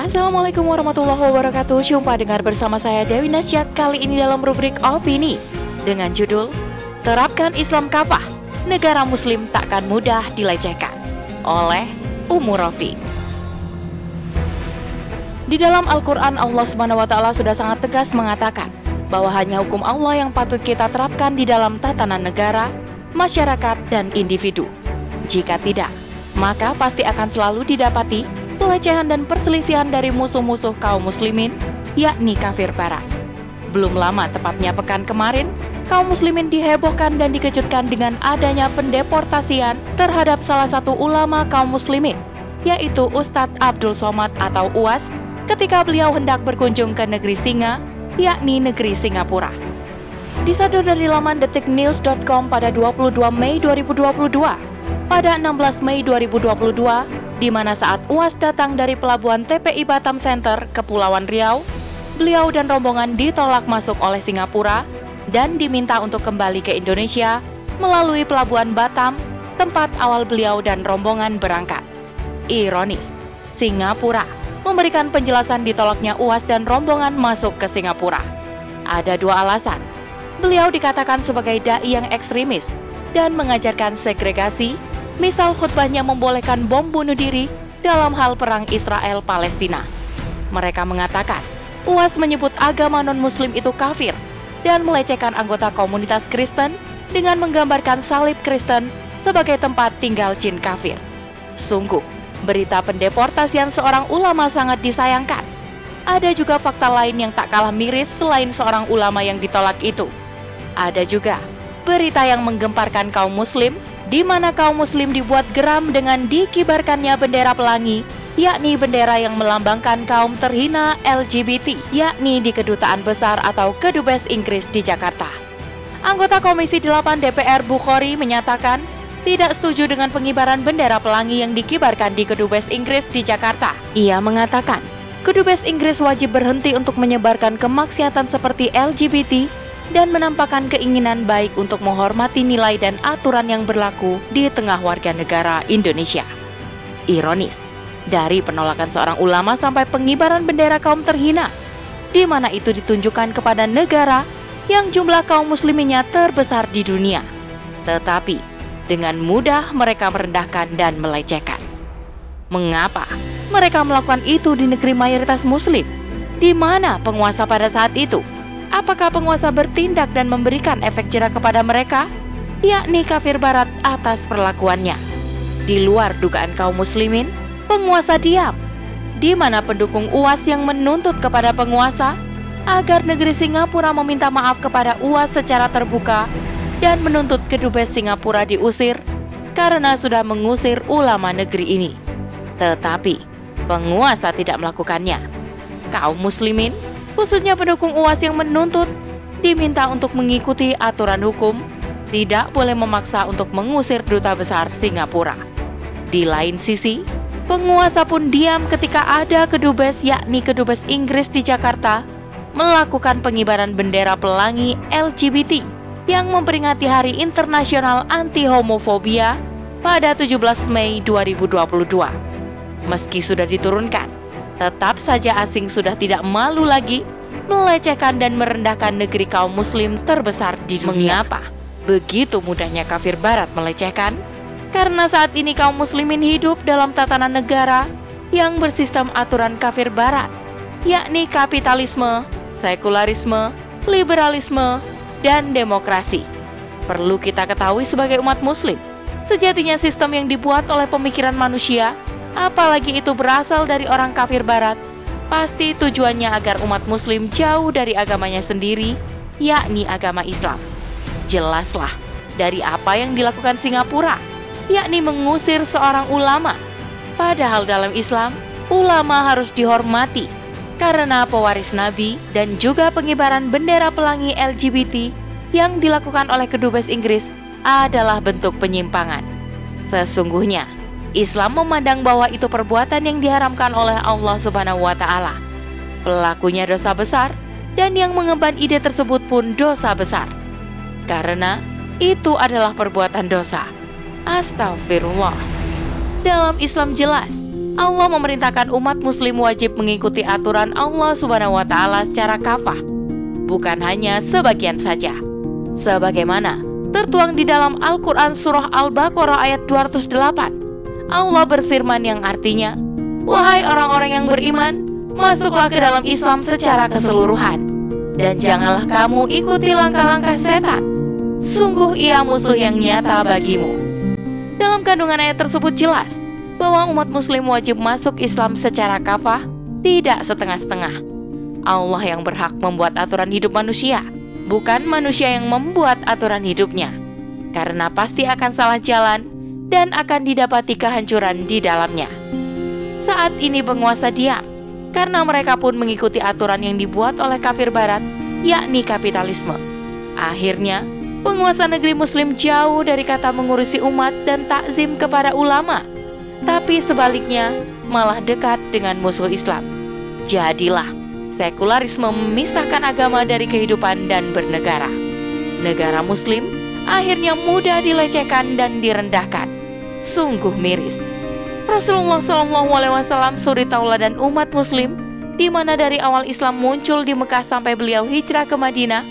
Assalamualaikum warahmatullahi wabarakatuh. Jumpa dengar bersama saya Dewi Nasyad kali ini dalam rubrik Opini dengan judul Terapkan Islam Kafah, Negara Muslim Takkan Mudah Dilecehkan oleh Umu Rafi. Di dalam Al-Quran Allah SWT sudah sangat tegas mengatakan bahwa hanya hukum Allah yang patut kita terapkan di dalam tatanan negara, masyarakat, dan individu. Jika tidak, maka pasti akan selalu didapati pelecehan dan perselisihan dari musuh-musuh kaum muslimin, yakni kafir barat. Belum lama, tepatnya pekan kemarin, kaum muslimin dihebohkan dan dikejutkan dengan adanya pendeportasian terhadap salah satu ulama kaum muslimin, yaitu Ustadz Abdul Somad atau UAS, ketika beliau hendak berkunjung ke negeri Singa, yakni negeri Singapura. Disadur dari laman detiknews.com pada 22 Mei 2022, pada 16 Mei 2022, di mana saat UAS datang dari pelabuhan TPI Batam Center, Kepulauan Riau, beliau dan rombongan ditolak masuk oleh Singapura dan diminta untuk kembali ke Indonesia melalui pelabuhan Batam, tempat awal beliau dan rombongan berangkat. Ironis, Singapura memberikan penjelasan ditolaknya UAS dan rombongan masuk ke Singapura. Ada dua alasan. Beliau dikatakan sebagai dai yang ekstremis dan mengajarkan segregasi. Misal khutbahnya membolehkan bom bunuh diri dalam hal perang Israel-Palestina. Mereka mengatakan, UAS menyebut agama non-muslim itu kafir dan melecehkan anggota komunitas Kristen dengan menggambarkan salib Kristen sebagai tempat tinggal jin kafir. Sungguh, berita pendeportasian seorang ulama sangat disayangkan. Ada juga fakta lain yang tak kalah miris selain seorang ulama yang ditolak itu. Ada juga berita yang menggemparkan kaum muslim, di mana kaum muslim dibuat geram dengan dikibarkannya bendera pelangi, yakni bendera yang melambangkan kaum terhina LGBT, yakni di Kedutaan Besar atau Kedubes Inggris di Jakarta. Anggota Komisi 8 DPR Bukhori menyatakan tidak setuju dengan pengibaran bendera pelangi yang dikibarkan di Kedubes Inggris di Jakarta. Ia mengatakan, Kedubes Inggris wajib berhenti untuk menyebarkan kemaksiatan seperti LGBT, dan menampakkan keinginan baik untuk menghormati nilai dan aturan yang berlaku di tengah warga negara Indonesia. Ironis, dari penolakan seorang ulama sampai pengibaran bendera kaum terhina, di mana itu ditunjukkan kepada negara yang jumlah kaum musliminnya terbesar di dunia. Tetapi, dengan mudah mereka merendahkan dan melecehkan. Mengapa mereka melakukan itu di negeri mayoritas muslim? Di mana penguasa pada saat itu? Apakah penguasa bertindak dan memberikan efek jera kepada mereka, yakni kafir barat atas perlakuannya? Di luar dugaan kaum muslimin, penguasa diam, di mana pendukung UAS yang menuntut kepada penguasa agar negeri Singapura meminta maaf kepada UAS secara terbuka dan menuntut kedubes Singapura diusir karena sudah mengusir ulama negeri ini. Tetapi, penguasa tidak melakukannya. Kaum muslimin, khususnya pendukung UAS yang menuntut, diminta untuk mengikuti aturan hukum, tidak boleh memaksa untuk mengusir duta besar Singapura. Di lain sisi, penguasa pun diam ketika ada kedubes, yakni kedubes Inggris di Jakarta, melakukan pengibaran bendera pelangi LGBT yang memperingati Hari Internasional Anti-Homofobia pada 17 Mei 2022. Meski sudah diturunkan, tetap saja asing sudah tidak malu lagi melecehkan dan merendahkan negeri kaum muslim terbesar di dunia. Mengapa begitu mudahnya kafir barat melecehkan? Karena saat ini kaum muslimin hidup dalam tatanan negara yang bersistem aturan kafir barat, yakni kapitalisme, sekularisme, liberalisme, dan demokrasi. Perlu kita ketahui sebagai umat muslim, sejatinya sistem yang dibuat oleh pemikiran manusia, apalagi itu berasal dari orang kafir barat, pasti tujuannya agar umat muslim jauh dari agamanya sendiri, yakni agama Islam. Jelaslah dari apa yang dilakukan Singapura, yakni mengusir seorang ulama. Padahal dalam Islam, ulama harus dihormati karena pewaris Nabi, dan juga pengibaran bendera pelangi LGBT yang dilakukan oleh kedubes Inggris adalah bentuk penyimpangan. Sesungguhnya Islam memandang bahwa itu perbuatan yang diharamkan oleh Allah SWT. Pelakunya dosa besar, dan yang mengemban ide tersebut pun dosa besar. Karena itu adalah perbuatan dosa. Astagfirullah. Dalam Islam jelas, Allah memerintahkan umat muslim wajib mengikuti aturan Allah SWT secara kafah, bukan hanya sebagian saja. Sebagaimana tertuang di dalam Al-Quran Surah Al-Baqarah ayat 208, Allah berfirman yang artinya, "Wahai orang-orang yang beriman, masuklah ke dalam Islam secara keseluruhan, dan janganlah kamu ikuti langkah-langkah setan. Sungguh ia musuh yang nyata bagimu." Dalam kandungan ayat tersebut jelas bahwa umat muslim wajib masuk Islam secara kafah, tidak setengah-setengah. Allah yang berhak membuat aturan hidup manusia, bukan manusia yang membuat aturan hidupnya, karena pasti akan salah jalan dan akan didapati kehancuran di dalamnya. Saat ini penguasa diam, karena mereka pun mengikuti aturan yang dibuat oleh kafir barat, yakni kapitalisme. Akhirnya penguasa negeri muslim jauh dari kata mengurusi umat dan takzim kepada ulama, tapi sebaliknya malah dekat dengan musuh Islam. Jadilah sekularisme memisahkan agama dari kehidupan dan bernegara. Negara muslim akhirnya mudah dilecehkan dan direndahkan. Sungguh miris. Rasulullah SAW suri tauladan umat muslim, di mana dari awal Islam muncul di Mekah sampai beliau hijrah ke Madinah,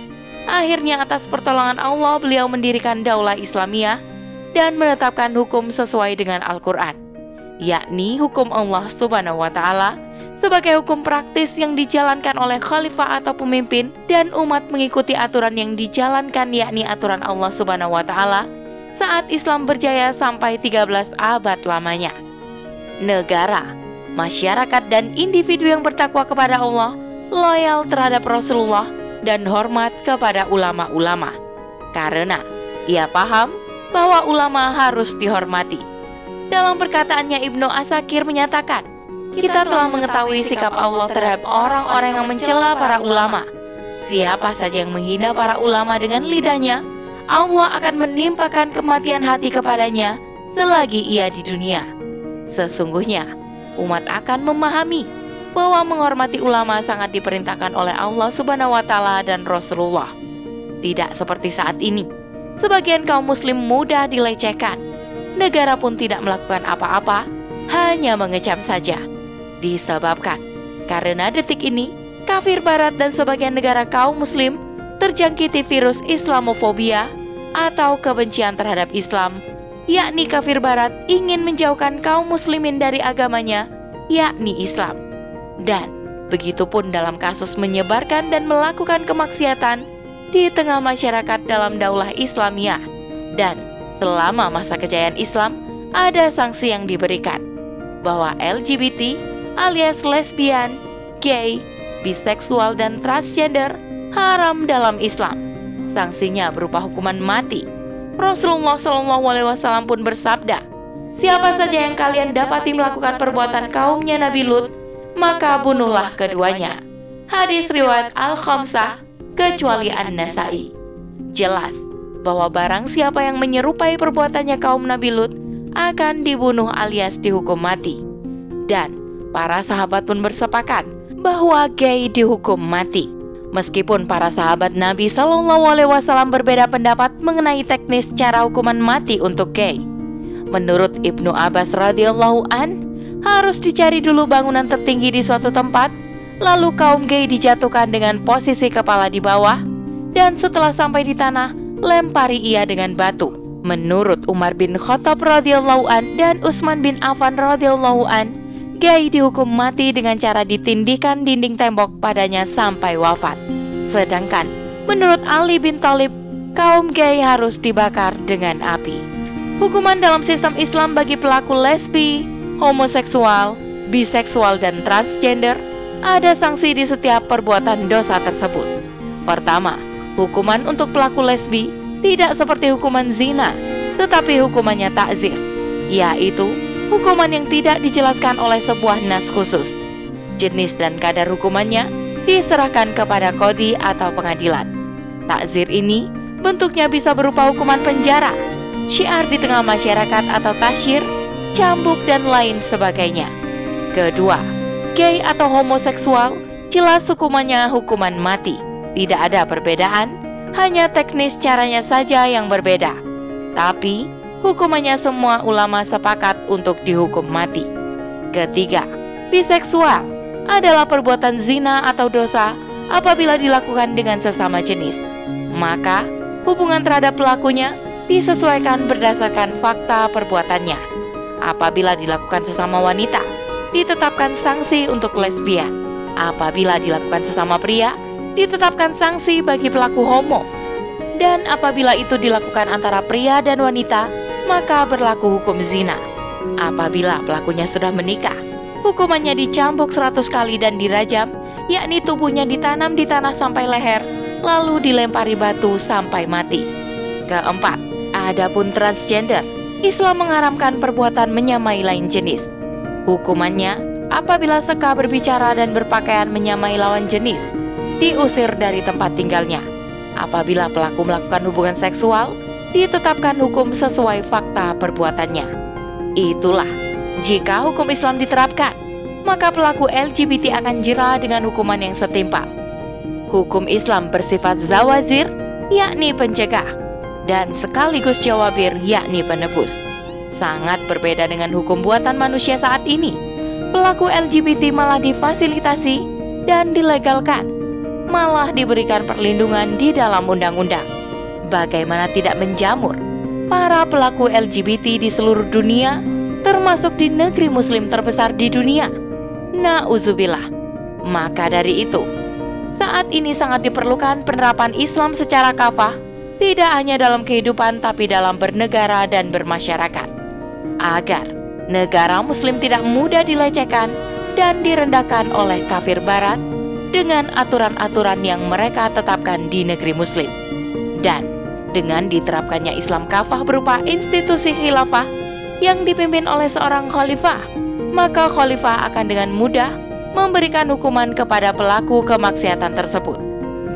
akhirnya atas pertolongan Allah beliau mendirikan daulah Islamiyah dan menetapkan hukum sesuai dengan Al-Quran, yakni hukum Allah SWT sebagai hukum praktis yang dijalankan oleh khalifah atau pemimpin, dan umat mengikuti aturan yang dijalankan, yakni aturan Allah SWT saat Islam berjaya sampai 13 abad lamanya. Negara, masyarakat dan individu yang bertakwa kepada Allah, loyal terhadap Rasulullah dan hormat kepada ulama-ulama, karena ia paham bahwa ulama harus dihormati. Dalam perkataannya, Ibnu Asakir menyatakan, "Kita telah mengetahui sikap Allah terhadap orang-orang yang mencela para ulama. Siapa saja yang menghina para ulama dengan lidahnya, Allah akan menimpakan kematian hati kepadanya selagi ia di dunia." Sesungguhnya umat akan memahami bahwa menghormati ulama sangat diperintahkan oleh Allah SWT dan Rasulullah. Tidak seperti saat ini, sebagian kaum muslim mudah dilecehkan. Negara pun tidak melakukan apa-apa, hanya mengecam saja. Disebabkan karena detik ini kafir barat dan sebagian negara kaum muslim terjangkiti virus Islamofobia atau kebencian terhadap Islam, yakni kafir barat ingin menjauhkan kaum muslimin dari agamanya, yakni Islam. Dan begitupun dalam kasus menyebarkan dan melakukan kemaksiatan di tengah masyarakat dalam daulah Islamiyah. Dan selama masa kejayaan Islam, ada sanksi yang diberikan bahwa LGBT alias lesbian, gay, biseksual dan transgender haram dalam Islam. Sanksinya berupa hukuman mati. Rasulullah SAW pun bersabda, "Siapa saja yang kalian dapati melakukan perbuatan kaumnya Nabi Lut, maka bunuhlah keduanya." Hadis riwayat Al-Khamsah kecuali An-Nasai. Jelas bahwa barang siapa yang menyerupai perbuatannya kaum Nabi Lut akan dibunuh alias dihukum mati. Dan para sahabat pun bersepakat bahwa gay dihukum mati. Meskipun para sahabat Nabi SAW berbeda pendapat mengenai teknis cara hukuman mati untuk gay. Menurut Ibnu Abbas radhiyallahu an, harus dicari dulu bangunan tertinggi di suatu tempat, lalu kaum gay dijatuhkan dengan posisi kepala di bawah, dan setelah sampai di tanah, lempari ia dengan batu. Menurut Umar bin Khattab radhiyallahu an dan Utsman bin Affan radhiyallahu an, gay dihukum mati dengan cara ditindihkan dinding tembok padanya sampai wafat. Sedangkan menurut Ali bin Talib, kaum gay harus dibakar dengan api. Hukuman dalam sistem Islam bagi pelaku lesbi, homoseksual, biseksual, dan transgender ada sanksi di setiap perbuatan dosa tersebut. Pertama, hukuman untuk pelaku lesbi tidak seperti hukuman zina, tetapi hukumannya takzir, yaitu hukuman yang tidak dijelaskan oleh sebuah nas khusus. Jenis dan kadar hukumannya diserahkan kepada qadhi atau pengadilan. Takzir ini bentuknya bisa berupa hukuman penjara, syiar di tengah masyarakat atau tasyir, cambuk dan lain sebagainya. Kedua, gay atau homoseksual jelas hukumannya hukuman mati. Tidak ada perbedaan, hanya teknis caranya saja yang berbeda. Tapi hukumannya semua ulama sepakat untuk dihukum mati. Ketiga, biseksual adalah perbuatan zina atau dosa apabila dilakukan dengan sesama jenis. Maka, hukuman terhadap pelakunya disesuaikan berdasarkan fakta perbuatannya. Apabila dilakukan sesama wanita, ditetapkan sanksi untuk lesbian. Apabila dilakukan sesama pria, ditetapkan sanksi bagi pelaku homo. Dan apabila itu dilakukan antara pria dan wanita, maka berlaku hukum zina. Apabila pelakunya sudah menikah, hukumannya dicambuk 100 kali dan dirajam, yakni tubuhnya ditanam di tanah sampai leher, lalu dilempari batu sampai mati. Keempat, adapun transgender, Islam mengharamkan perbuatan menyamai lain jenis. Hukumannya, apabila seka berbicara dan berpakaian menyamai lawan jenis, diusir dari tempat tinggalnya. Apabila pelaku melakukan hubungan seksual, ditetapkan hukum sesuai fakta perbuatannya. Itulah, jika hukum Islam diterapkan, maka pelaku LGBT akan jera dengan hukuman yang setimpal. Hukum Islam bersifat zawazir, yakni pencegah, dan sekaligus jawabir, yakni penebus. Sangat berbeda dengan hukum buatan manusia saat ini. Pelaku LGBT malah difasilitasi dan dilegalkan, malah diberikan perlindungan di dalam undang-undang. Bagaimana tidak menjamur? Para pelaku LGBT di seluruh dunia, termasuk di negeri muslim terbesar di dunia. Nauzubillah. Maka dari itu, saat ini sangat diperlukan penerapan Islam secara kafah, tidak hanya dalam kehidupan tapi dalam bernegara dan bermasyarakat, agar negara muslim tidak mudah dilecehkan dan direndahkan oleh kafir barat dengan aturan-aturan yang mereka tetapkan di negeri muslim. Dan dengan diterapkannya Islam kafah berupa institusi khilafah yang dipimpin oleh seorang khalifah, maka khalifah akan dengan mudah memberikan hukuman kepada pelaku kemaksiatan tersebut.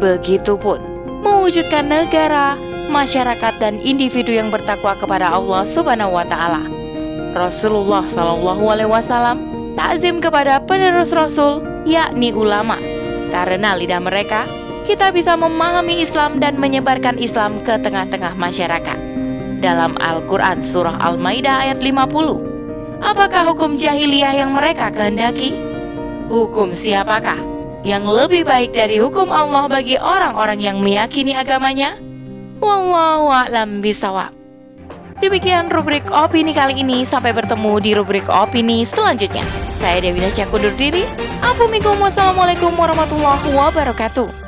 Begitupun mewujudkan negara, masyarakat dan individu yang bertakwa kepada Allah SWT. Rasulullah SAW takzim kepada penerus Rasul, yakni ulama. Karena lidah mereka, kita bisa memahami Islam dan menyebarkan Islam ke tengah-tengah masyarakat. Dalam Al-Quran Surah Al-Ma'idah ayat 50, apakah hukum jahiliyah yang mereka kehendaki? Hukum siapakah yang lebih baik dari hukum Allah bagi orang-orang yang meyakini agamanya? Wallahu a'lam bishawab. Demikian rubrik opini kali ini. Sampai bertemu di rubrik opini selanjutnya. Saya Dewi Nasyad undur diri. Assalamualaikum warahmatullahi wabarakatuh.